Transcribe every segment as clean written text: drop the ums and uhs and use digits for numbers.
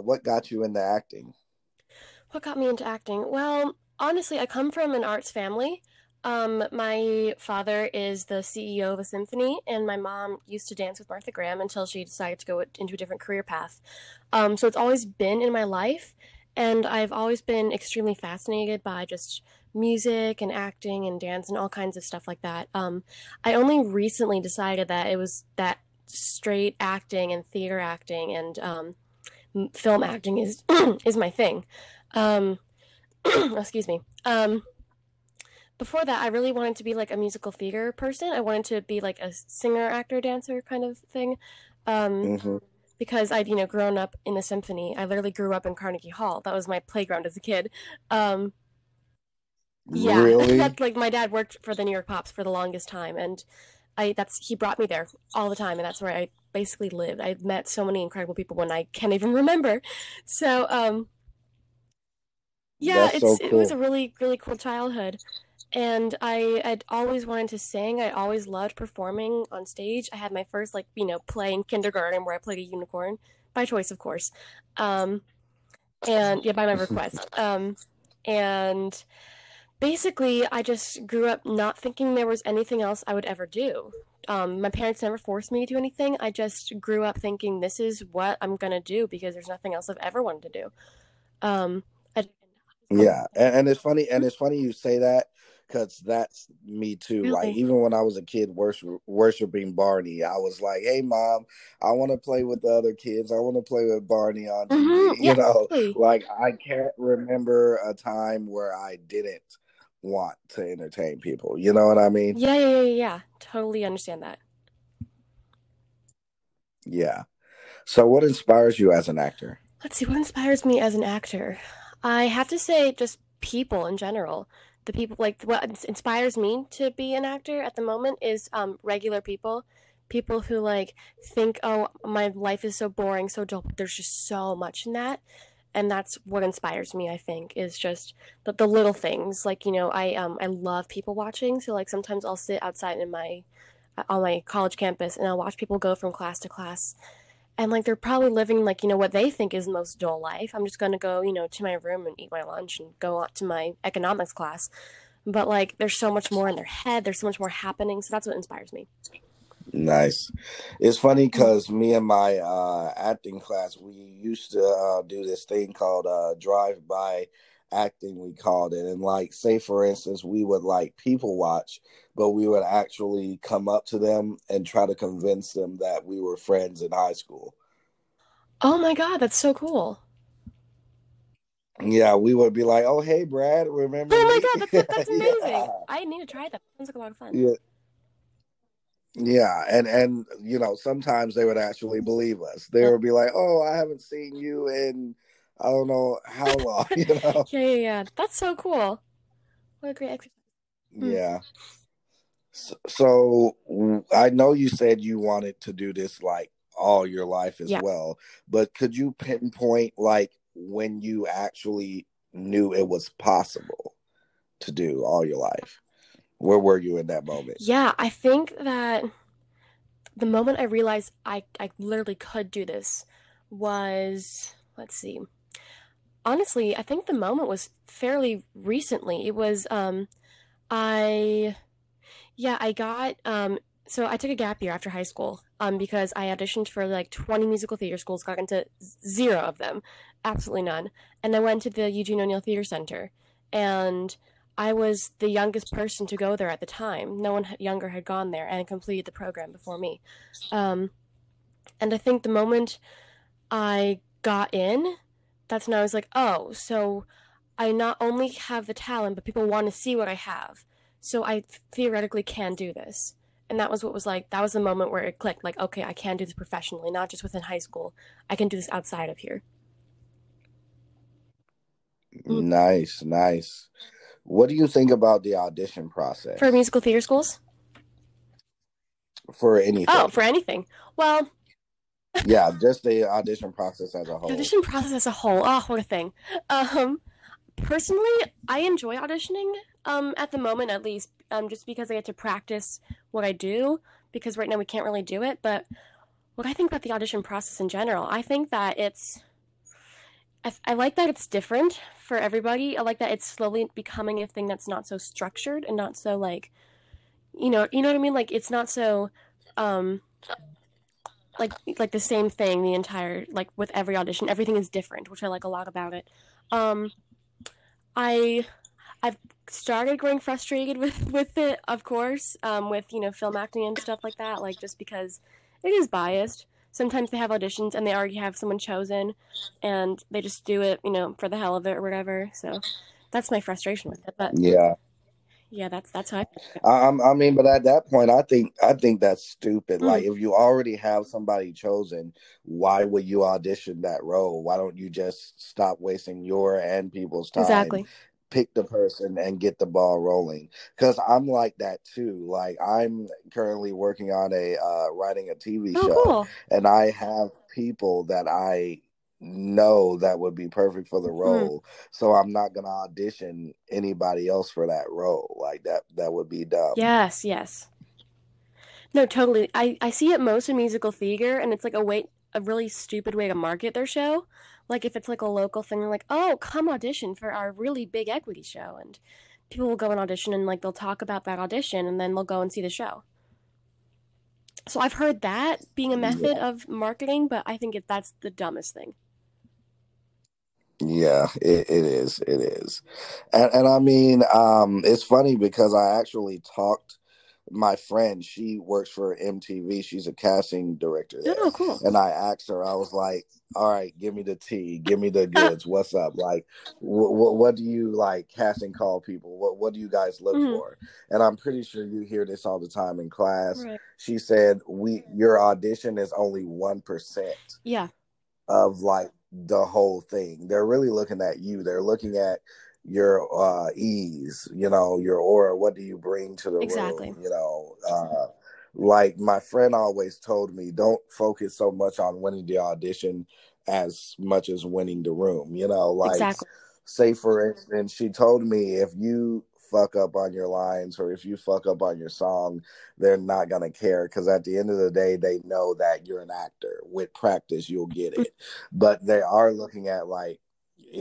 What got you into acting? What got me into acting? Well, honestly, I come from an arts family. My father is the CEO of a symphony, and my mom used to dance with Martha Graham until she decided to go into a different career path. So it's always been in my life, and I've always been extremely fascinated by just music and acting and dance and all kinds of stuff like that. I only recently decided that it was that straight acting and theater acting and film acting is is my thing. Excuse me. Before that, I really wanted to be like a musical theater person. I wanted to be like a singer, actor, dancer kind of thing. Because I'd, grown up in the symphony. I literally grew up in Carnegie Hall. That was my playground as a kid. Yeah, really? That's like my dad worked for the New York Pops for the longest time, and he brought me there all the time, and that's where I basically lived. I met so many incredible people when I can't even remember. So, It was a really, really cool childhood. And I'd always wanted to sing. I always loved performing on stage. I had my first, play in kindergarten where I played a unicorn, by choice, of course. And by my request. And basically, I just grew up not thinking there was anything else I would ever do. My parents never forced me to do anything. I just grew up thinking this is what I'm going to do because there's nothing else I've ever wanted to do. Yeah. And it's funny you say that. Because that's me too. Really? Like, even when I was a kid worshiping Barney, I was like, hey, Mom, I want to play with the other kids. I want to play with Barney on TV. Exactly. Like, I can't remember a time where I didn't want to entertain people. You know what I mean? Yeah. Totally understand that. Yeah. So what inspires you as an actor? Let's see. What inspires me as an actor? I have to say just people in general. The people, like, what inspires me to be an actor at the moment is regular people who like think, oh, my life is so boring, so dull, but there's just so much in that, and that's what inspires me. I think is just the little things, like, I love people watching, so like sometimes I'll sit outside on my college campus and I'll watch people go from class to class. And, like, they're probably living, like, what they think is the most dull life. I'm just going to go, to my room and eat my lunch and go on to my economics class. But, like, there's so much more in their head. There's so much more happening. So that's what inspires me. Nice. It's funny because me and my acting class, we used to do this thing called drive-by acting, we called it. And, like, say, for instance, we would, like, people watch, but we would actually come up to them and try to convince them that we were friends in high school. Oh, my God. That's so cool. Yeah, we would be like, oh, hey, Brad, remember me? Oh, my God. That's amazing. Yeah. I need to try that. Sounds like a lot of fun. Yeah. Yeah, and sometimes they would actually believe us. They would be like, oh, I haven't seen you in I don't know how long, Yeah. That's so cool. What a great exercise. Yeah. So I know you said you wanted to do this, like, all your life as well, but could you pinpoint, like, when you actually knew it was possible to do all your life? Where were you in that moment? Yeah, I think that the moment I realized I literally could do this was, let's see. Honestly, I think the moment was fairly recently. It was, I took a gap year after high school, because I auditioned for like 20 musical theater schools, got into zero of them, absolutely none. And I went to the Eugene O'Neill Theater Center, and I was the youngest person to go there at the time. No one younger had gone there and completed the program before me. And I think the moment I got in, that's when I was like, oh, so I not only have the talent, but people want to see what I have. So I theoretically can do this. And that was what was like, that was the moment where it clicked. Like, okay, I can do this professionally, not just within high school. I can do this outside of here. Nice. What do you think about the audition process? For musical theater schools? For anything. Oh, for anything. Well, yeah, just the audition process as a whole. Oh, what a thing. Personally, I enjoy auditioning, at the moment at least, just because I get to practice what I do, because right now we can't really do it. But what I think about the audition process in general, I think that it's I like that it's different for everybody. I like that it's slowly becoming a thing that's not so structured and not so, like, you know what I mean? Like, it's not so, like the same thing the entire, like, with every audition. Everything is different, which I like a lot about it. I've started growing frustrated with it, of course, with, film acting and stuff like that, like, just because it is biased. Sometimes they have auditions and they already have someone chosen and they just do it, for the hell of it or whatever. So that's my frustration with it. But yeah, that's how I mean, but at that point, I think that's stupid. Mm. Like, if you already have somebody chosen, why would you audition that role? Why don't you just stop wasting your and people's time? Exactly. Pick the person and get the ball rolling. Because I'm like that too. Like, I'm currently working on writing a TV show. Cool. And I have people that I know that would be perfect for the role. Mm. So I'm not going to audition anybody else for that role. Like, that would be dumb. Yes. No, totally. I see it most in musical theater, and it's like a really stupid way to market their show. Like, if it's like a local thing, they're like, oh, come audition for our really big equity show. And people will go and audition and, like, they'll talk about that audition and then they'll go and see the show. So I've heard that being a method of marketing, but I think that's the dumbest thing. Yeah, it is. And I mean, it's funny because I actually talked. My friend, she works for MTV. She's a casting director there. Oh, cool. And I asked her, I was like, all right, give me the tea. Give me the goods. What's up? Like, what do you, like, casting call people? What do you guys look for? And I'm pretty sure you hear this all the time in class. Right. She said, your audition is only 1% of, like, the whole thing. They're really looking at you. They're looking at your ease, your aura. What do you bring to the room? Like, my friend always told me, don't focus so much on winning the audition as much as winning the room. Say, for instance, she told me, if you fuck up on your lines or if you fuck up on your song, they're not gonna care, because at the end of the day, they know that you're an actor. With practice, you'll get it. But they are looking at, like,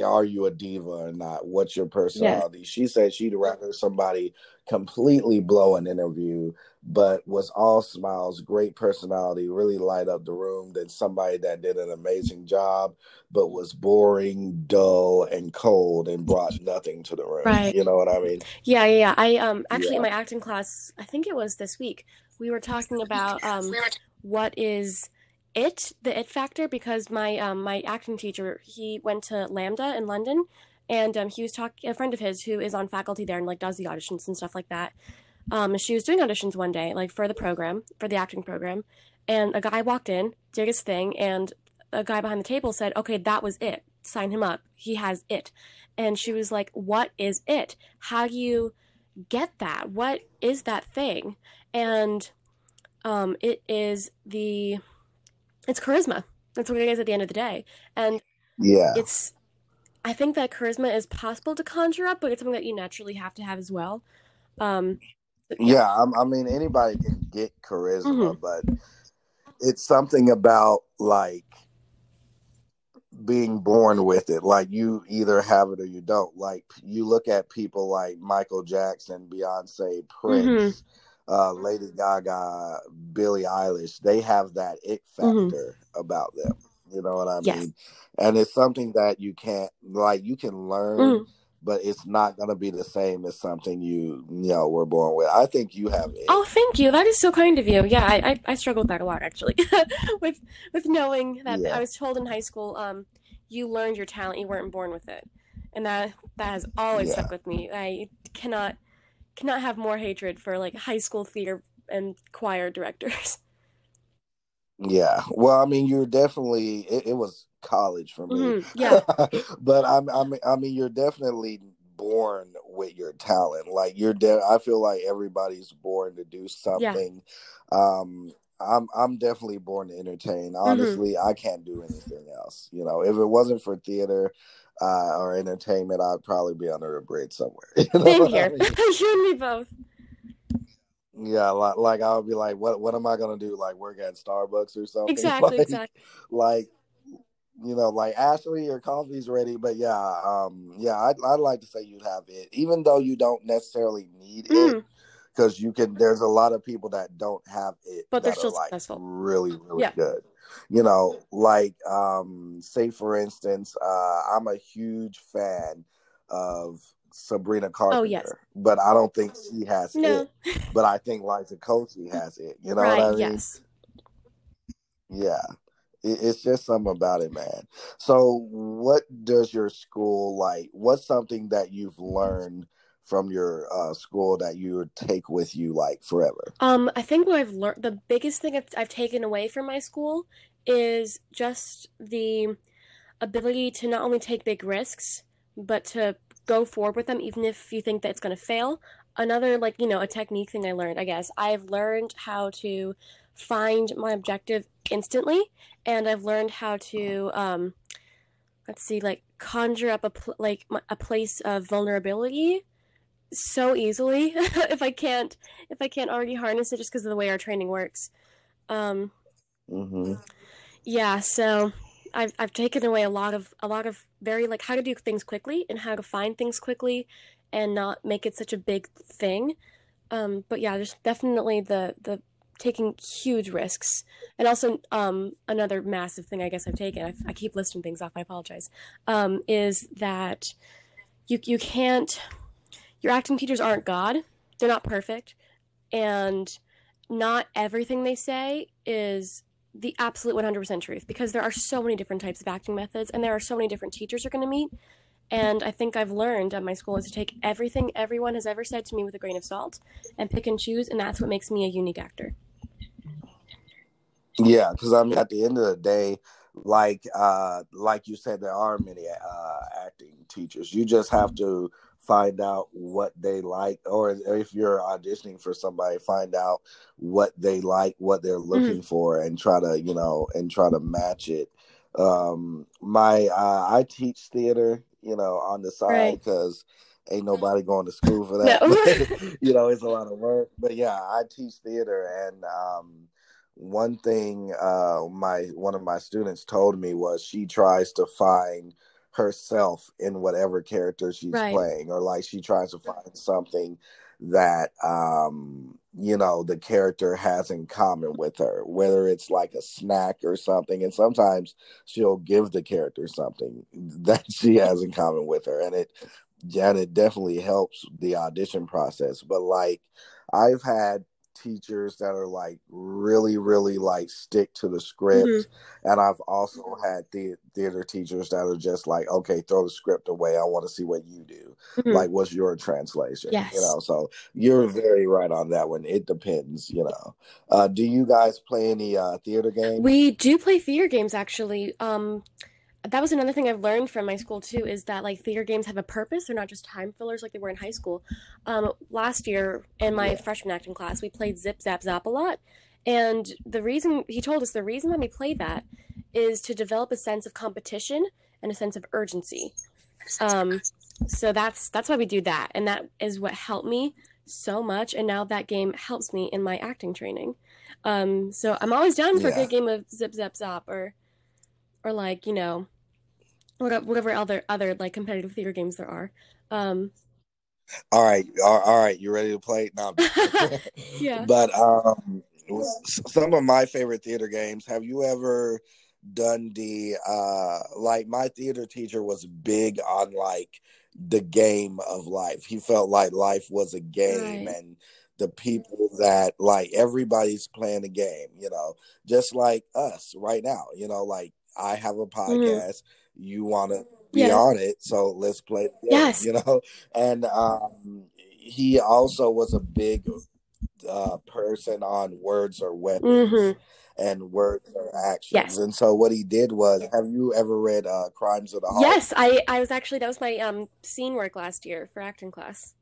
are you a diva or not? What's your personality? Yeah. She said she'd rather somebody completely blow an interview but was all smiles, great personality, really light up the room, than somebody that did an amazing job but was boring, dull, and cold and brought nothing to the room. Right. You know what I mean? Yeah. I actually in my acting class, I think it was this week, we were talking about what is the it factor, because my acting teacher, he went to Lambda in London, and he was talking, a friend of his who is on faculty there and, like, does the auditions and stuff like that, she was doing auditions one day, like, for the acting program, and a guy walked in, did his thing, and a guy behind the table said, okay, that was it, sign him up, he has it. And she was like, what is it? How do you get that? What is that thing? And it is it's charisma. That's what it is at the end of the day. And I think that charisma is possible to conjure up, but it's something that you naturally have to have as well. I mean, anybody can get charisma, but it's something about, like, being born with it. Like, you either have it or you don't. Like, you look at people like Michael Jackson, Beyonce, Prince, Lady Gaga, Billie Eilish, they have that it factor about them. You know what I mean? And it's something that you can't, like, you can learn, but it's not going to be the same as something you were born with. I think you have it. Oh, thank you. That is so kind of you. Yeah, I struggle with that a lot, actually, with knowing that. I was told in high school, you learned your talent, you weren't born with it. And that has always stuck with me. I cannot have more hatred for, like, high school theater and choir directors. Yeah. Well, I mean, you're definitely, it was college for me. But I mean, you're definitely born with your talent. Like, I feel like everybody's born to do something. I'm definitely born to entertain. Honestly, I can't do anything else. If it wasn't for theater, or entertainment, I'd probably be under a bridge somewhere. Same here. I mean? You and me both. Yeah, like I'll be like, what am I gonna do? Like, work at Starbucks or something? Exactly. you know, like Ashley, your coffee's ready. But I'd like to say you'd have it, even though you don't necessarily need it, because you can. There's a lot of people that don't have it, but they're still successful. Really good. You know, like say for instance, I'm a huge fan of Sabrina Carpenter, but I don't think she has it. But I think Liza Koshy has it. You know what I mean? Yes. Yeah. It's just something about it, man. So what does your school like? What's something that you've learned from your school that you would take with you like forever? I think what I've learned, the biggest thing I've taken away from my school is just the ability to not only take big risks, but to go forward with them, even if you think that it's going to fail. Another, like, you know, a technique thing I learned, I guess. I've learned how to find my objective instantly, and I've learned how to conjure up a place of vulnerability so easily if I can't already harness it, just because of the way our training works. So I've taken away a lot of very, like, how to do things quickly and how to find things quickly and not make it such a big thing. But yeah, there's definitely the taking huge risks. And also another massive thing I guess I've taken, I keep listing things off, I apologize, is that you can't, your acting teachers aren't God. They're not perfect. And not everything they say is the absolute 100% truth, because there are so many different types of acting methods and there are so many different teachers you're going to meet. And I think I've learned at my school is to take everything everyone has ever said to me with a grain of salt and pick and choose. And that's what makes me a unique actor. Yeah, because I mean, at the end of the day, like you said, there are many acting teachers. You just have to find out what they like, or if you're auditioning for somebody, find out what they like, what they're looking for, and try to match it. I teach theater, you know, on the side, because ain't nobody going to school for that. No. You know, it's a lot of work. But yeah, I teach theater, and one thing one of my students told me was she tries to find herself in whatever character she's playing, or like she tries to find something that you know, the character has in common with her, whether it's like a snack or something. And sometimes she'll give the character something that she has in common with her, and it definitely helps the audition process. But like, I've had teachers that are like really, really like stick to the script, and I've also had theater teachers that are just like, okay, throw the script away, I want to see what you do. Like, what's your translation? You know, so you're very right on that one. It depends, you know. Do you guys play any theater games? We do play theater games, actually. That was another thing I've learned from my school too, is that like theater games have a purpose. They're not just time fillers like they were in high school. Last year in my freshman acting class, we played Zip Zap Zap a lot. And the reason he told us, the reason that we play that is to develop a sense of competition and a sense of urgency. So that's why we do that. And that is what helped me so much. And now that game helps me in my acting training. So I'm always down for a good game of Zip Zap Zap, or like, you know, whatever other like competitive theater games there are. All right, you ready to play? No. Yeah. But some of my favorite theater games. Have you ever done the like, my theater teacher was big on like the game of life. He felt like life was a game, and the people that, like, everybody's playing a game, you know, just like us right now, you know, like, I have a podcast, you want to be on it, so let's play it, you know. And he also was a big person on words or weapons and words or actions. And so what he did was, have you ever read Crimes of the Heart? Yes, I was actually, that was my scene work last year for acting class.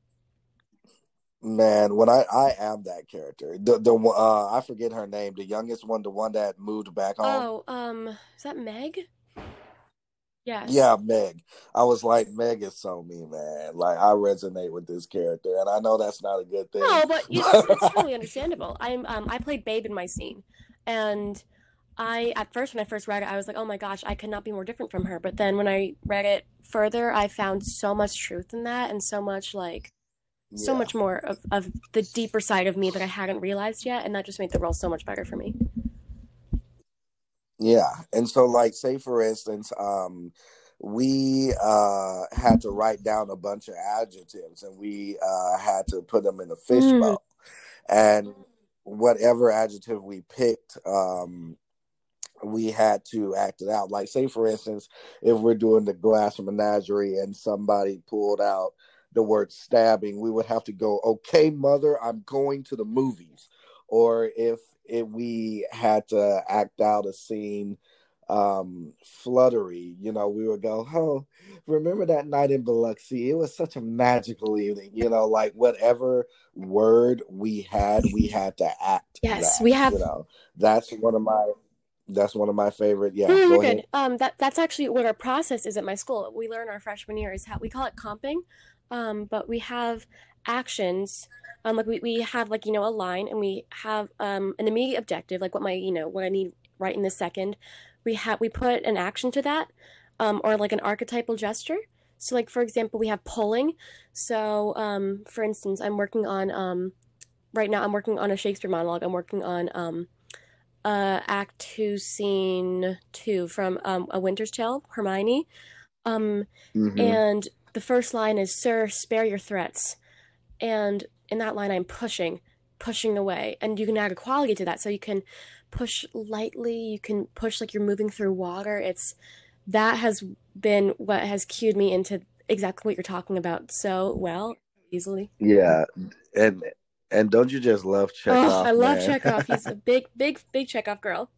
Man, when I am that character, I forget her name, the youngest one, the one that moved back home. Oh, is that Meg? Yes. Yeah, Meg. I was like, Meg is so me, man. Like, I resonate with this character, and I know that's not a good thing. No, but you know, it's totally understandable. I played Babe in my scene, and At first, when I read it, I was like, oh my gosh, I could not be more different from her. But then when I read it further, I found so much truth in that, and so much so much more of the deeper side of me that I hadn't realized yet, and that just made the role so much better for me. Yeah, and so say for instance, we had to write down a bunch of adjectives, and we had to put them in a fishbowl, and whatever adjective we picked, we had to act it out. Say for instance, if we're doing The Glass Menagerie and somebody pulled out the word stabbing, we would have to go, okay, mother, I'm going to the movies. Or if we had to act out a scene, fluttery, we would go, oh, remember that night in Biloxi? It was such a magical evening, whatever word we had to act. Yes, that, we have. That's one of my favorite. Yeah, go ahead. That's actually what our process is at my school. We learn our freshman year is how we call it comping. But we have actions, we have a line, and we have an immediate objective, what I need right in this second. We put an action to that, or an archetypal gesture. So for example, we have polling. So for instance, I'm working on right now I'm working on a Shakespeare monologue. I'm working on Act 2, Scene 2 from A Winter's Tale, Hermione, and the first line is, sir, spare your threats. And in that line, I'm pushing away. And you can add a quality to that. So you can push lightly. You can push you're moving through water. That has been what has cued me into exactly what you're talking about so easily. Yeah. And don't you just love Chekhov? Oh, I love Chekhov. He's a big Chekhov girl.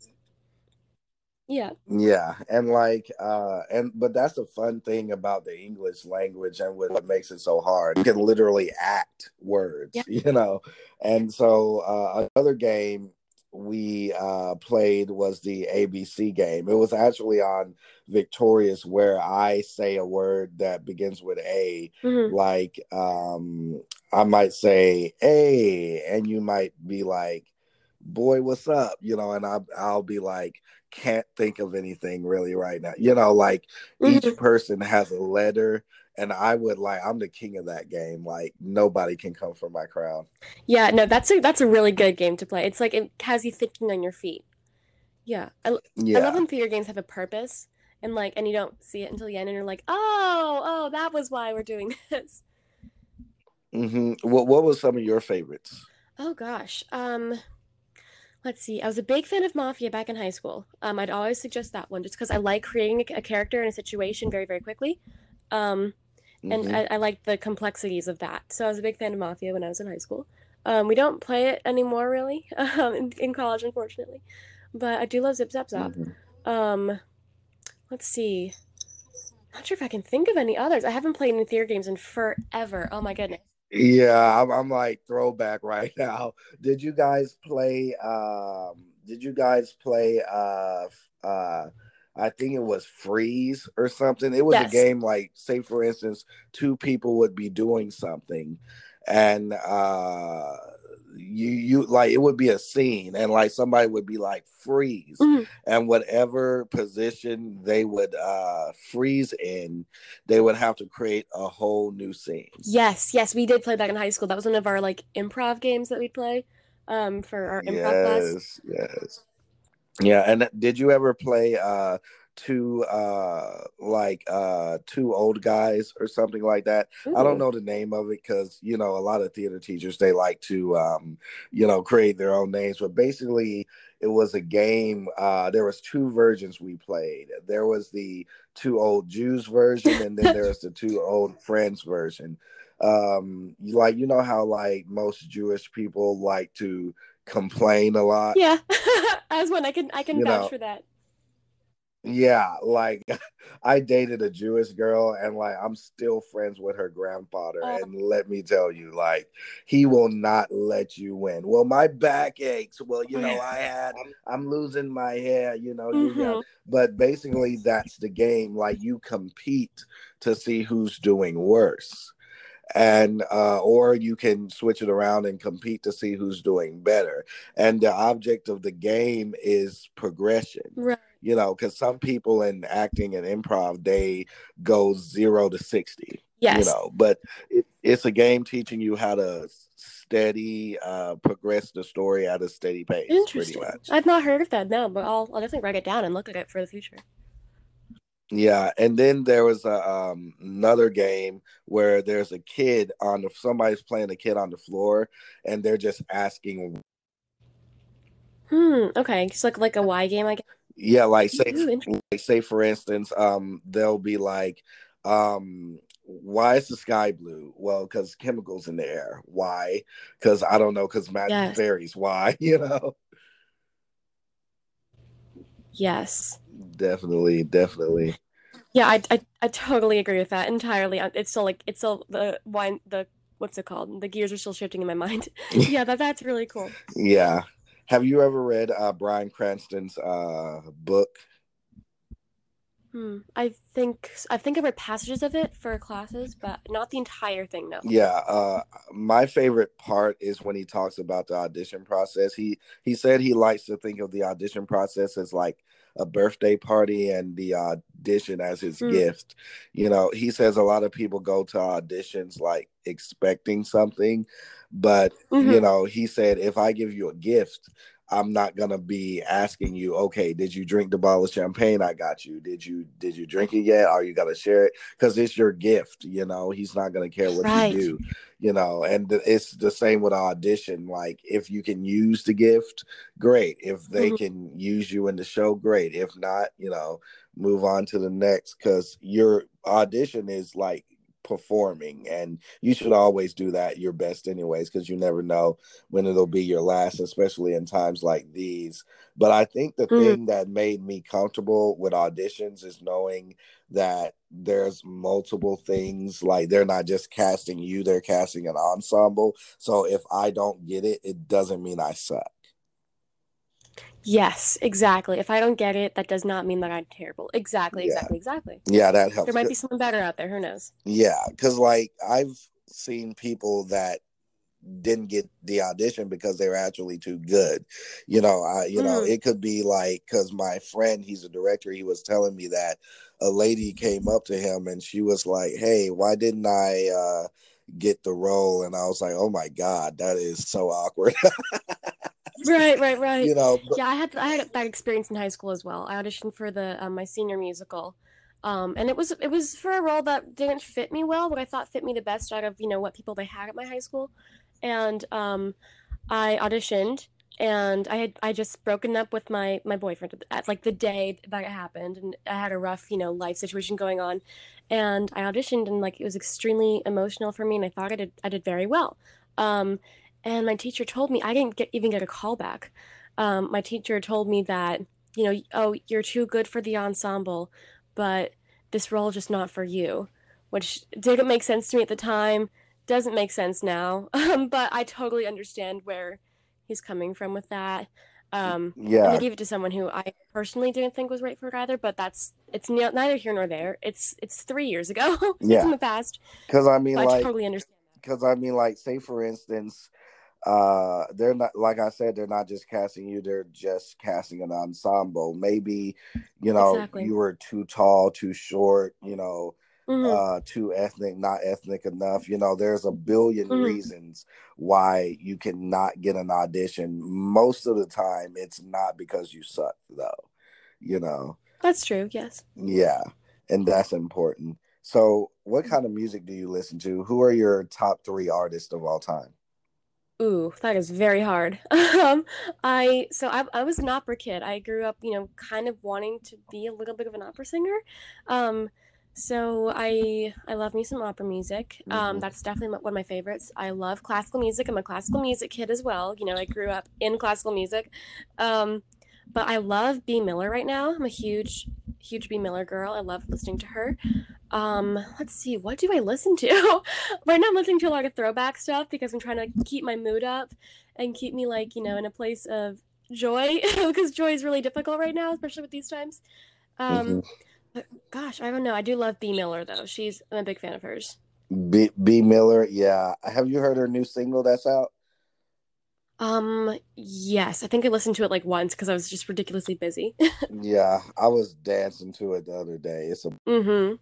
Yeah. Yeah. And but that's the fun thing about the English language and what makes it so hard. You can literally act words, And so another game we played was the ABC game. It was actually on Victorious, where I say a word that begins with A, I might say A, and you might be like, boy, what's up? And I'll be like, can't think of anything really right now. Each person has a letter, and I'm the king of that game. Nobody can come for my crown. Yeah, no, that's a really good game to play. It's it has you thinking on your feet. Yeah. I love when theater games have a purpose, and and you don't see it until the end, and you're like, oh, that was why we're doing this. What was some of your favorites? Oh gosh. Let's see. I was a big fan of Mafia back in high school. I'd always suggest that one just because I like creating a character and a situation very, very quickly. And I liked the complexities of that. So I was a big fan of Mafia when I was in high school. We don't play it anymore, really, in college, unfortunately. But I do love Zip Zap Zop. Let's see. Not sure if I can think of any others. I haven't played any theater games in forever. Oh, my goodness. Yeah, I'm throwback right now. Did you guys play I think it was Freeze or something. It was a game say for instance, two people would be doing something, and you it would be a scene, and somebody would be freeze, and whatever position they would freeze in, they would have to create a whole new scene. Yes, we did play back in high school. That was one of our improv games that we play for our improv class. Yeah. And did you ever play two old guys or something like that? Ooh. I don't know the name of it because a lot of theater teachers, they like to create their own names, but basically it was a game. There was two versions we played. There was the two old Jews version, and then there's the two old friends version. How most Jewish people like to complain a lot. Yeah. As one I can vouch for that. Yeah, I dated a Jewish girl, and I'm still friends with her grandfather, and let me tell you, he will not let you win. Well, my back aches. Well, I'm losing my hair, But basically, that's the game. You compete to see who's doing worse. and or you can switch it around and compete to see who's doing better. And the object of the game is progression. Right. You know, because some people in acting and improv, they go 0 to 60. Yes. You know, but it's a game teaching you how to steady progress the story at a steady pace. Interesting. Pretty much. I've not heard of that, no, but I'll definitely write it down and look at it for the future. Yeah, and then there was another game where there's a kid on the, somebody's playing a kid on the floor, and they're just asking. Okay, it's like a why game, I guess. Yeah, like say for instance, they'll be like, why is the sky blue? Well, because chemicals in the air. Why? Because I don't know. Because magic varies. Why? You know. Yes. Definitely. Yeah, I totally agree with that entirely. It's still the what's it called? The gears are still shifting in my mind. Yeah, that's really cool. Yeah. Have you ever read Bryan Cranston's book? I think I read passages of it for classes, but not the entire thing, no. Yeah, my favorite part is when he talks about the audition process. He said he likes to think of the audition process as like a birthday party and the audition as his gift. You know, he says a lot of people go to auditions like expecting something, but you know, he said, if I give you a gift, I'm not going to be asking you, okay, did you drink the bottle of champagne I got you? Did you drink it yet? Are you going to share it? Because it's your gift, you know. He's not going to care what you do, you know. And it's the same with audition. Like, if you can use the gift, great. If they can use you in the show, great. If not, you know, move on to the next, because your audition is like performing, and you should always do that your best anyways, because you never know when it'll be your last, especially in times like these. But I think the thing that made me comfortable with auditions is knowing that there's multiple things. Like, they're not just casting you, they're casting an ensemble. So if I don't get it, it doesn't mean I suck. Yes, exactly. If I don't get it, that does not mean that I'm terrible. Exactly. Yeah, that helps. There might be someone better out there. Who knows? Yeah, because like I've seen people that didn't get the audition because they were actually too good. You know, I it could be like, because my friend, he's a director, he was telling me that a lady came up to him and she was like, "Hey, why didn't I get the role?" And I was like, "Oh my God, that is so awkward." Right. You know, but... yeah, I had that experience in high school as well. I auditioned for the my senior musical, and it was for a role that didn't fit me well, but I thought fit me the best out of, you know, what people they had at my high school. And I auditioned, and I just broken up with my boyfriend at like the day that it happened, and I had a rough, you know, life situation going on, and I auditioned, and like it was extremely emotional for me, and I thought I did very well. And my teacher told me, I didn't even get a call back. My teacher told me that, you know, oh, you're too good for the ensemble, but this role is just not for you, which didn't make sense to me at the time, doesn't make sense now, but I totally understand where he's coming from with that. And I gave it to someone who I personally didn't think was right for it either, but it's neither here nor there. It's 3 years ago. It's in the past. Because I mean, like, I totally understand. Because I mean, like, say for instance, they're not, like I said, they're not just casting you, they're just casting an ensemble. Maybe, you know, you were too tall, too short, you know, too ethnic, not ethnic enough. You know, there's a billion reasons why you cannot get an audition. Most of the time, it's not because you suck, though, you know. That's true, yes. Yeah, and that's important. So what kind of music do you listen to? Who are your top 3 artists of all time? Ooh, that is very hard. I was an opera kid. I grew up, you know, kind of wanting to be a little bit of an opera singer. So I love me some opera music. That's definitely one of my favorites. I love classical music. I'm a classical music kid as well. You know, I grew up in classical music. But I love B. Miller right now. I'm a huge B. Miller girl. I love listening to her. Let's see, what do I listen to? Right now I'm listening to a lot of throwback stuff because I'm trying to keep my mood up and keep me, like, you know, in a place of joy, because joy is really difficult right now, especially with these times. But gosh, I don't know. I do love B. Miller though. I'm a big fan of hers. B. Miller, yeah. Have you heard her new single that's out? Yes. I think I listened to it like once because I was just ridiculously busy. Yeah, I was dancing to it the other day. It's a mm-hmm.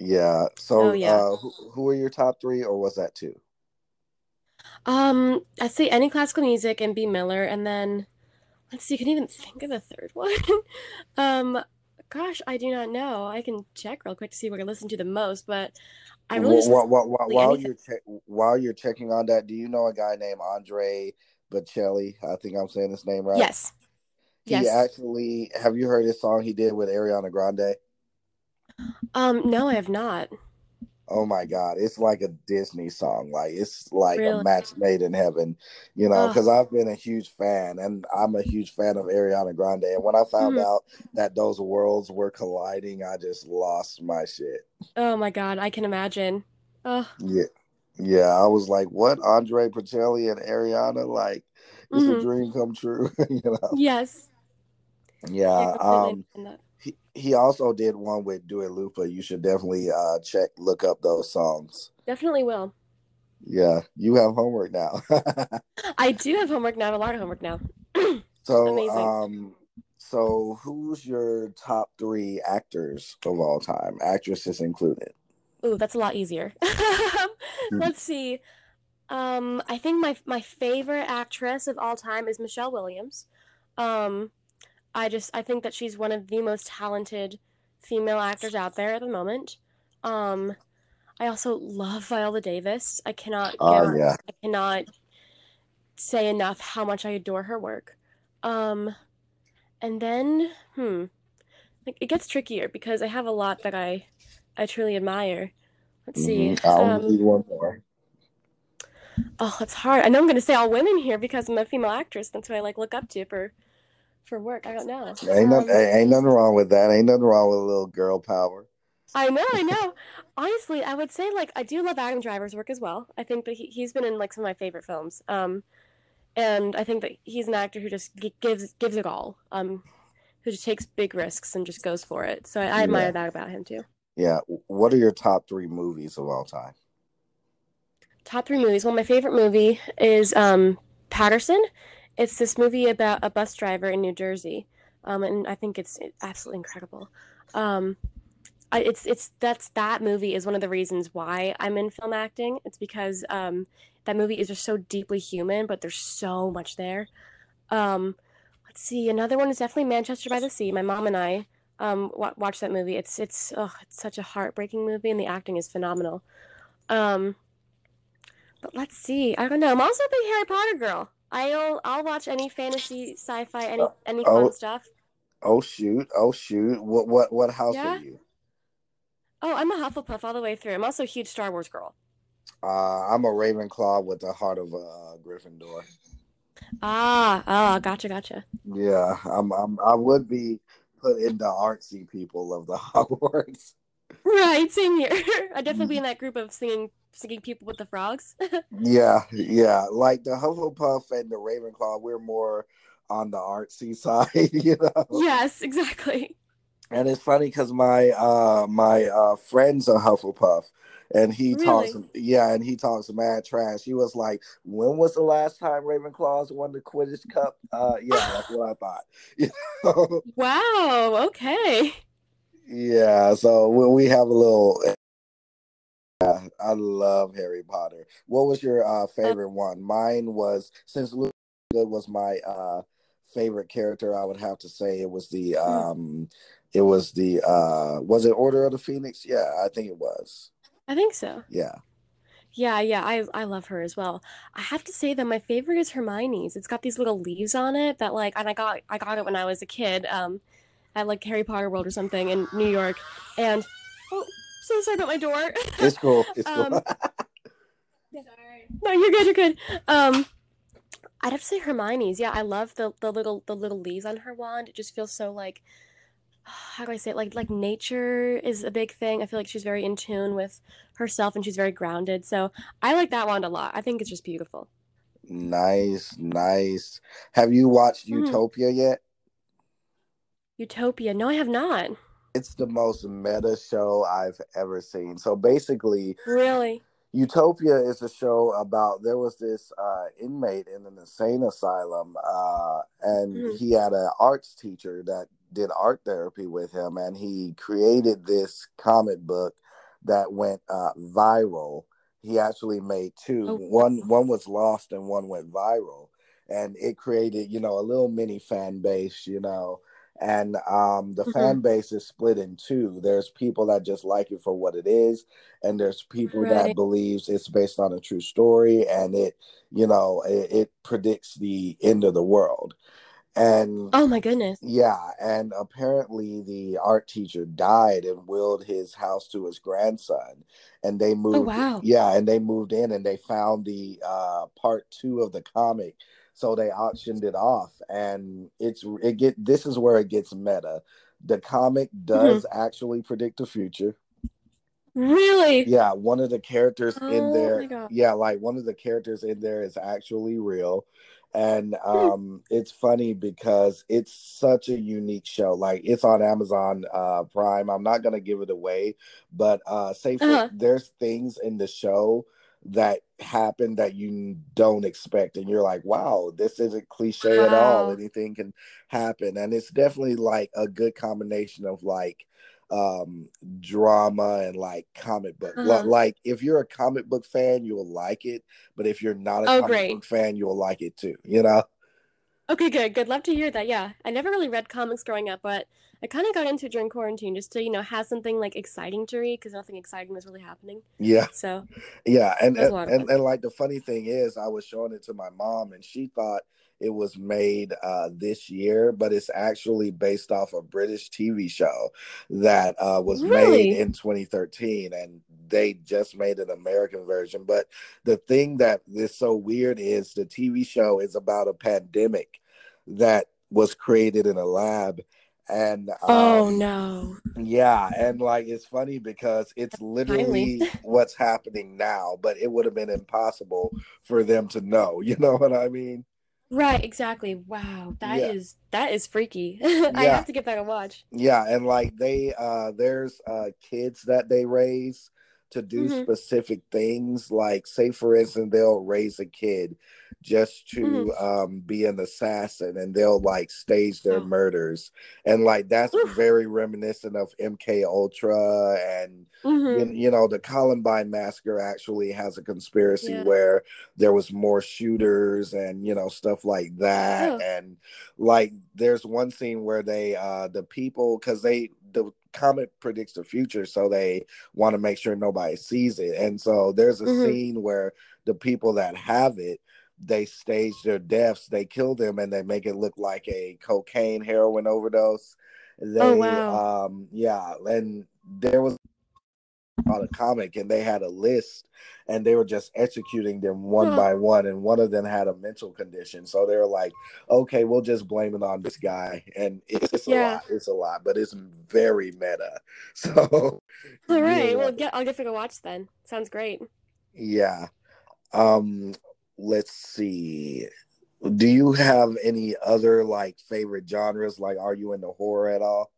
Yeah. So, oh, yeah. Who are your top three, or was that two? I'd say any classical music and B. Miller, and then let's see. I can't even think of the third one. Gosh, I do not know. I can check real quick to see what I listen to the most, but I really just while you're checking on that, do you know a guy named Andrea Bocelli? I think I'm saying his name right. Yes. Yes. Actually, have you heard his song he did with Ariana Grande? No, I have not. Oh my God, it's like a Disney song. Like it's like really? A match made in heaven, you know, because I've been a huge fan, and I'm a huge fan of Ariana Grande. And when I found out that those worlds were colliding, I just lost my shit. Oh my God, I can imagine. Yeah. Yeah, I was like, what? Andrea Bocelli and Ariana? Like, it's a dream come true, you know? Yes. Yeah. He also did one with Dua Lipa. You should definitely look up those songs. Definitely will. Yeah, you have homework now. I do have homework now. I have a lot of homework now. So, amazing. So who's your top three actors of all time, actresses included? Ooh, that's a lot easier. Let's see. I think my favorite actress of all time is Michelle Williams. I think that she's one of the most talented female actors out there at the moment. I also love Viola Davis. I cannot say enough how much I adore her work. And then, like, it gets trickier because I have a lot that I truly admire. Let's see. I'll need one more. Oh, it's hard. I know I'm going to say all women here because I'm a female actress. That's who I like look up to for work. I don't know. Ain't nothing wrong with that. Ain't nothing wrong with a little girl power. I know. Honestly, I would say, like, I do love Adam Driver's work as well. I think that he's been in, like, some of my favorite films. And I think that he's an actor who just gives it all. Who just takes big risks and just goes for it. So I admire that about him too. Yeah. What are your top three movies of all time? Top three movies. Well, my favorite movie is Patterson. It's this movie about a bus driver in New Jersey, and I think it's absolutely incredible. That movie is one of the reasons why I'm in film acting. It's because that movie is just so deeply human, but there's so much there. Let's see, another one is definitely Manchester by the Sea. My mom and I watched that movie. It's such a heartbreaking movie, and the acting is phenomenal. But let's see, I don't know. I'm also a big Harry Potter girl. I'll watch any fantasy, sci-fi, any fun stuff. Oh shoot! What house are you? Oh, I'm a Hufflepuff all the way through. I'm also a huge Star Wars girl. I'm a Ravenclaw with the heart of a Gryffindor. Gotcha. Yeah, I would be put into artsy people of the Hogwarts. Right, same here. I'd definitely be in that group of singing people with the frogs. yeah. Like the Hufflepuff and the Ravenclaw, we're more on the artsy side, you know? Yes, exactly. And it's funny because my friend's a Hufflepuff, and he talks mad trash. He was like, "When was the last time Ravenclaws won the Quidditch Cup?" That's what I thought. You know? Wow. Okay. Yeah, so we have a little. Yeah, I love Harry Potter. What was your favorite one? Mine was, since Luke Good was my favorite character, I would have to say it was the was it Order of the Phoenix? Yeah, I think it was. I think so. Yeah. Yeah, I love her as well. I have to say that my favorite is Hermione's. It's got these little leaves on it that, like, and I got it when I was a kid. At like Harry Potter World or something in New York, and so sorry about my door. It's cool. Sorry. No, you're good. I'd have to say Hermione's. Yeah, I love the little leaves on her wand. It just feels so, like, how do I say it? Like nature is a big thing. I feel like she's very in tune with herself, and she's very grounded. So I like that wand a lot. I think it's just beautiful. Nice. Have you watched Utopia yet? Utopia. No, I have not. It's the most meta show I've ever seen. So basically... Really? Utopia is a show about, there was this inmate in an insane asylum, and he had an arts teacher that did art therapy with him, and he created this comic book that went viral. He actually made two. Oh. One was lost and one went viral, and it created, you know, a little mini fan base, you know. And the fan base is split in two. There's people that just like it for what it is, and there's people that believes it's based on a true story, and it, you know, it predicts the end of the world. And oh my goodness, yeah. And apparently, the art teacher died and willed his house to his grandson, and they moved. Oh, wow. Yeah, and they moved in, and they found the part 2 of the comic. So they auctioned it off, and this is where it gets meta. The comic does actually predict the future. Really? Yeah, one of the characters in there. Yeah, like one of the characters in there is actually real, and it's funny because it's such a unique show. Like, it's on Amazon Prime. I'm not gonna give it away, but there's things in the show that happen that you don't expect, and you're like, wow, this isn't cliche at all, anything can happen. And it's definitely like a good combination of like drama and like comic book. Like, if you're a comic book fan, you'll like it, but if you're not a comic book fan, you'll like it too, you know. Okay, good. Love to hear that. Yeah, I never really read comics growing up, but I kind of got into it during quarantine just to, you know, have something like exciting to read, because nothing exciting was really happening. Yeah. So. Yeah, and like the funny thing is, I was showing it to my mom, and she thought it was made this year, but it's actually based off a British TV show that was made in 2013, and they just made an American version. But the thing that is so weird is the TV show is about a pandemic that was created in a lab, and oh no, yeah, and like it's funny because it's literally what's happening now, but it would have been impossible for them to know, you know what I mean? Right, exactly. Wow, that is freaky. I have to get back and watch. Yeah, and like they there's kids that they raise to do specific things. Like, say for instance, they'll raise a kid just to be an assassin, and they'll like stage their murders, and like that's very reminiscent of MK Ultra, and you know, the Columbine Massacre actually has a conspiracy where there was more shooters, and you know, stuff like that. And like there's one scene where they the people, because the comic predicts the future, so they want to make sure nobody sees it, and so there's a scene where the people that have it, they stage their deaths, they kill them, and they make it look like a cocaine heroin overdose. They and there was on a comic, and they had a list, and they were just executing them one by one, and one of them had a mental condition, so they were like, okay, we'll just blame it on this guy. And it's a lot, but it's very meta. So all right, I'll definitely watch then. Sounds great. Yeah. Let's see, do you have any other like favorite genres? Like, are you into horror at all?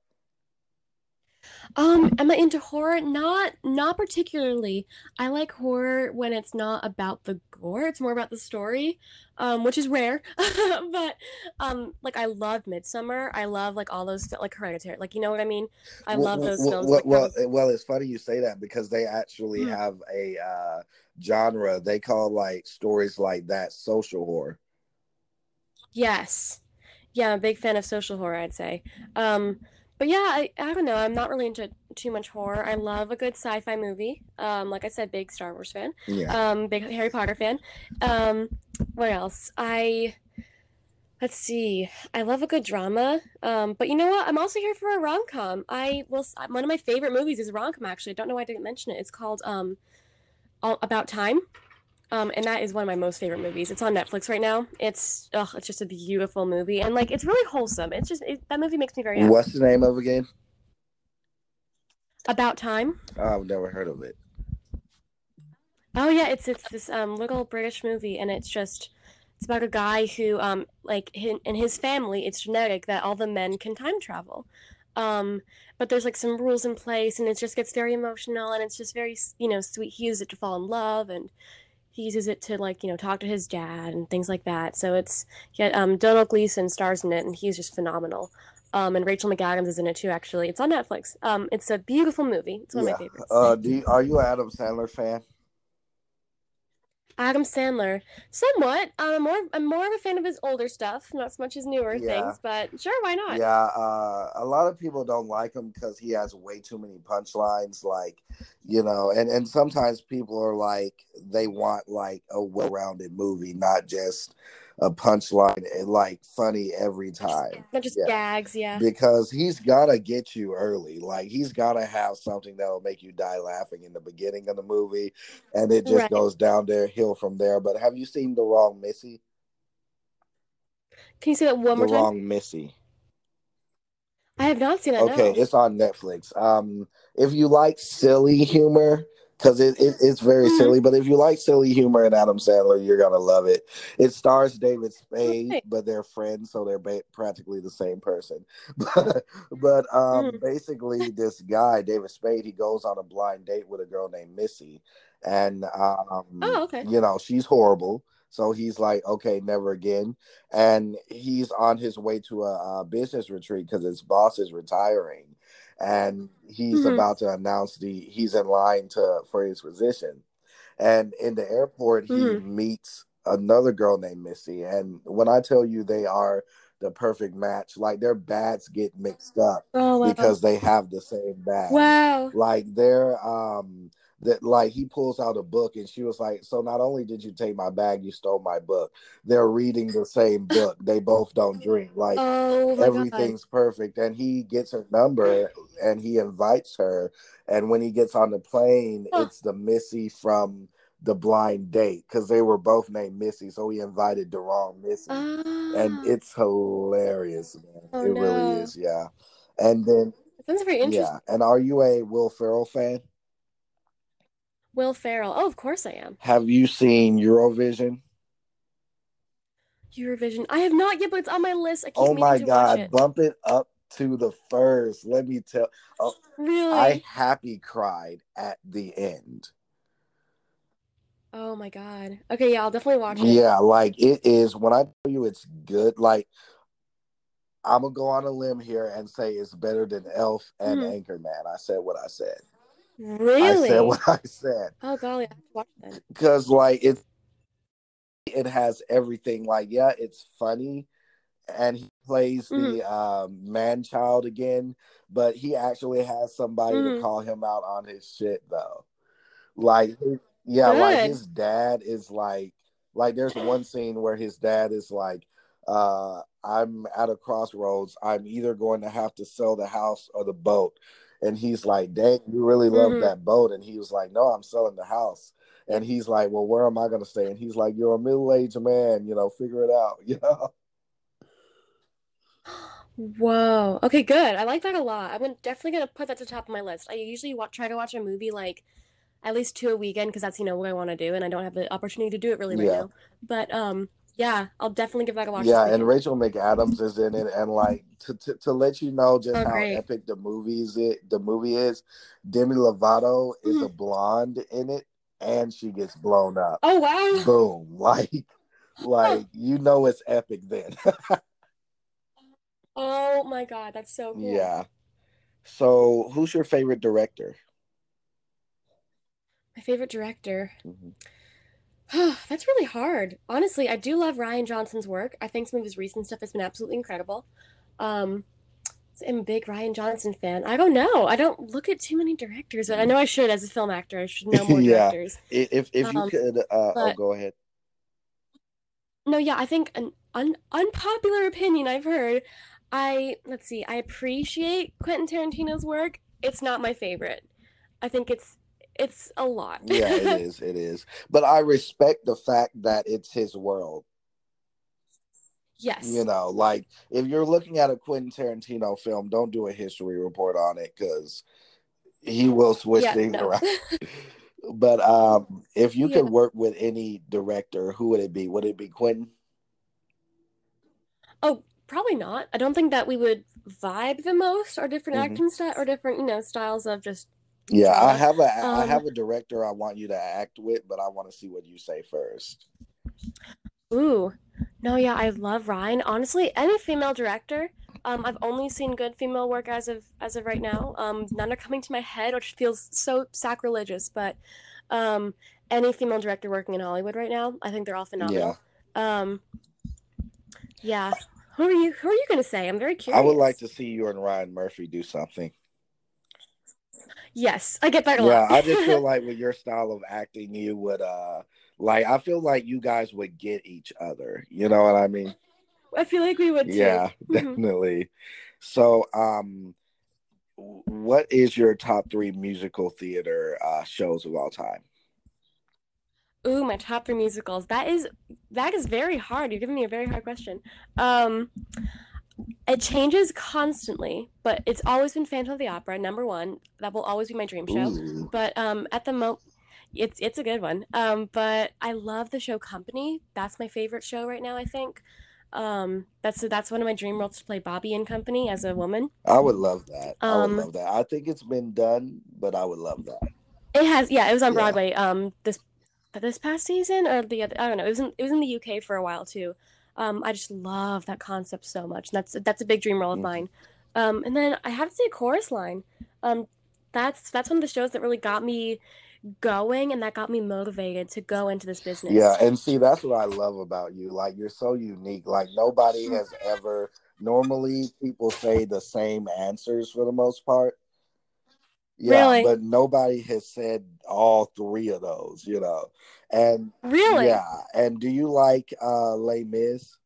Am I into horror? Not particularly. I like horror when it's not about the gore, it's more about the story, which is rare. But like I love Midsommar, I love like all those, like Hereditary, like, you know what I mean? I love those films. It's funny you say that, because they actually have a genre they call like stories like that social horror. Yes. Yeah, I'm a big fan of social horror, I'd say. But yeah, I don't know. I'm not really into too much horror. I love a good sci-fi movie. Like I said, big Star Wars fan. Yeah. Big Harry Potter fan. What else? Let's see. I love a good drama. But you know what? I'm also here for a rom-com. One of my favorite movies is a rom-com, actually. I don't know why I didn't mention it. It's called About Time. And that is one of my most favorite movies. It's on Netflix right now. It's just a beautiful movie. And, like, it's really wholesome. It's just, that movie makes me very happy. What's the name of it again? About Time. I've never heard of it. Oh, yeah. It's this little British movie. And it's about a guy who, in his family, it's genetic that all the men can time travel. But there's like some rules in place, and it just gets very emotional, and it's just very, you know, sweet. He uses it to fall in love, and he uses it to, like, you know, talk to his dad and things like that. So it's, Donald Gleason stars in it, and he's just phenomenal. And Rachel McAdams is in it too, actually. It's on Netflix. It's a beautiful movie. It's one of my favorites. Are you an Adam Sandler fan? Adam Sandler, somewhat. I'm more of a fan of his older stuff, not so much his newer things, but sure, why not? Yeah, a lot of people don't like him because he has way too many punchlines, like, you know, and sometimes people are like, they want like a well-rounded movie, not just a punchline and like funny every time. Not just gags, because he's gotta get you early. Like, he's gotta have something that'll make you die laughing in the beginning of the movie, and it just goes down their hill from there. But have you seen The Wrong Missy? Can you say that one more time? The Wrong Missy. I have not seen it. Okay, it's on Netflix. If you like silly humor, because it's very silly, but if you like silly humor and Adam Sandler, you're going to love it. It stars David Spade, but they're friends, so they're practically the same person. But basically, this guy, David Spade, he goes on a blind date with a girl named Missy. And, you know, she's horrible. So he's like, okay, never again. And he's on his way to a business retreat because his boss is retiring. And he's about to announce he's in line for his position. And in the airport, he meets another girl named Missy. And when I tell you they are the perfect match, like, their bags get mixed up because they have the same bag. Wow. Like, they're, that, like, he pulls out a book, and she was like, so not only did you take my bag, you stole my book. They're reading the same book. They both don't drink. Like, everything's perfect. And he gets her number, and he invites her. And when he gets on the plane, it's the Missy from the blind date, because they were both named Missy, so he invited the wrong Missy. And it's hilarious, man. Really is, yeah. And then... That's very interesting. Yeah. And are you a Will Ferrell fan? Will Ferrell. Oh, of course I am. Have you seen Eurovision? I have not yet, but it's on my list. I can't wait to watch it. Oh my God. Bump it up to the first. Let me tell. Oh, really? I happy cried at the end. Oh my God. Okay, yeah, I'll definitely watch it. Yeah, like, it is, when I tell you it's good, like, I'm going to go on a limb here and say it's better than Elf and Anchorman. I said what I said. Really? I said what I said. Oh, golly. I have to watch that. Because, like, it has everything. Like, yeah, it's funny. And he plays the man-child again. But he actually has somebody to call him out on his shit, though. Like, his dad is, like, there's one scene where his dad is, like, I'm at a crossroads. I'm either going to have to sell the house or the boat. And he's like, dang, you really love that boat. And he was like, no, I'm selling the house. And he's like, well, where am I going to stay? And he's like, you're a middle-aged man, you know, figure it out, you know? Whoa. Okay, good. I like that a lot. I'm definitely going to put that to the top of my list. I usually try to watch a movie, like, at least 2 a weekend, because that's, you know, what I want to do. And I don't have the opportunity to do it really right now. But, yeah, I'll definitely give that a watch. Yeah, and Rachel McAdams is in it, and like to let you know just how epic the movie is. Demi Lovato is a blonde in it, and she gets blown up. Oh wow! Boom! Like you know it's epic then. Oh my God, that's so cool. Yeah. So, who's your favorite director? My favorite director. Mm-hmm. That's really hard. Honestly, I do love Rian Johnson's work. I think some of his recent stuff has been absolutely incredible. I'm a big Rian Johnson fan. I don't know. I don't look at too many directors, but I know I should. As a film actor, I should know more directors. If you could, go ahead. No, yeah, I think an unpopular opinion I've heard. I appreciate Quentin Tarantino's work. It's not my favorite. I think it's a lot. Yeah, it is. It is. But I respect the fact that it's his world. Yes. You know, like, if you're looking at a Quentin Tarantino film, don't do a history report on it, because he will switch things around. But if you could work with any director, who would it be? Would it be Quentin? Oh, Probably not. I don't think that we would vibe the most, or different acting styles, or different, you know, styles of just. Yeah, I have a director I want you to act with, but I want to see what you say first. Ooh, no, yeah, I love Ryan. Honestly, any female director. I've only seen good female work as of right now. None are coming to my head, which feels so sacrilegious. But any female director working in Hollywood right now, I think they're all phenomenal. Yeah. Yeah. Who are you going to say? I'm very curious. I would like to see you and Ryan Murphy do something. Yes, I get that a lot. Yeah, I just feel like with your style of acting, you would I feel like you guys would get each other. You know what I mean? I feel like we would too. Yeah, definitely. So, what is your top 3 musical theater shows of all time? Ooh, my top 3 musicals. That is very hard. You're giving me a very hard question. It changes constantly, but it's always been Phantom of the Opera, #1. That will always be my dream show. Ooh. But at the moment, it's a good one. But I love the show Company. That's my favorite show right now, I think. That's one of my dream roles, to play Bobby in Company as a woman. I would love that. I think it's been done, but I would love that. It has, yeah. It was on Broadway. This past season, or the other, I don't know. It was in the UK for a while too. I just love that concept so much. And that's a big dream role of mine. And then I have to say Chorus Line. That's one of the shows that really got me going, and that got me motivated to go into this business. Yeah, and see, that's what I love about you. Like, you're so unique. Like, nobody has ever. Normally, people say the same answers for the most part. Yeah, really? But nobody has said all 3 of those, you know. And really, yeah. And do you like Les Mis?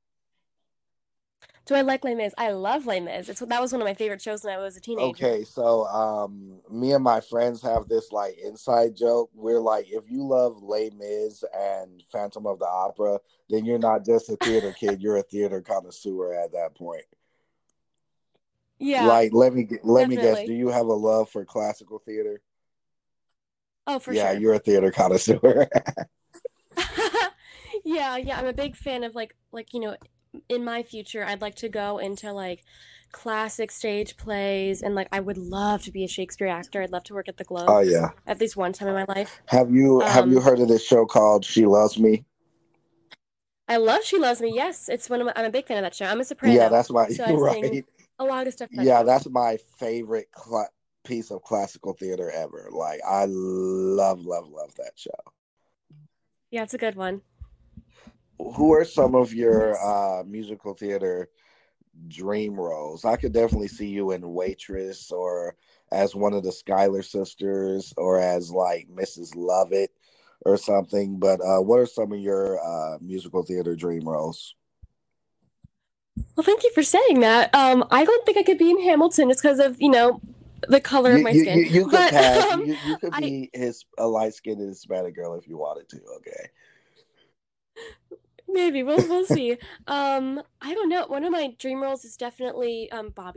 Do I like Les Mis? I love Les Mis. That was one of my favorite shows when I was a teenager. Okay, so me and my friends have this like inside joke. We're like, if you love Les Mis and Phantom of the Opera, then you're not just a theater kid; you're a theater connoisseur at that point. Yeah. Like, let me guess. Do you have a love for classical theater? Oh, for sure. Yeah, you're a theater connoisseur. Yeah. I'm a big fan of like you know, in my future, I'd like to go into like classic stage plays, and like I would love to be a Shakespeare actor. I'd love to work at the Globe. Oh yeah. At least one time in my life. Have you heard of this show called She Loves Me? I love She Loves Me. Yes, it's one of I'm a big fan of that show. I'm a soprano. Yeah, that's why. So right. A lot of stuff. Yeah, that's my favorite piece of classical theater ever. Like, I love that show. Yeah, it's a good one. Who are some of your musical theater dream roles? I could definitely see you in Waitress, or as one of the Schuyler sisters, or as like Mrs. Lovett or something. But what are some of your musical theater dream roles? Well, thank you for saying that. I don't think I could be in Hamilton just because of, you know, the color of my skin. You could pass. You could be a light-skinned Hispanic girl if you wanted to, okay? Maybe. We'll see. I don't know. One of my dream roles is definitely Bobby.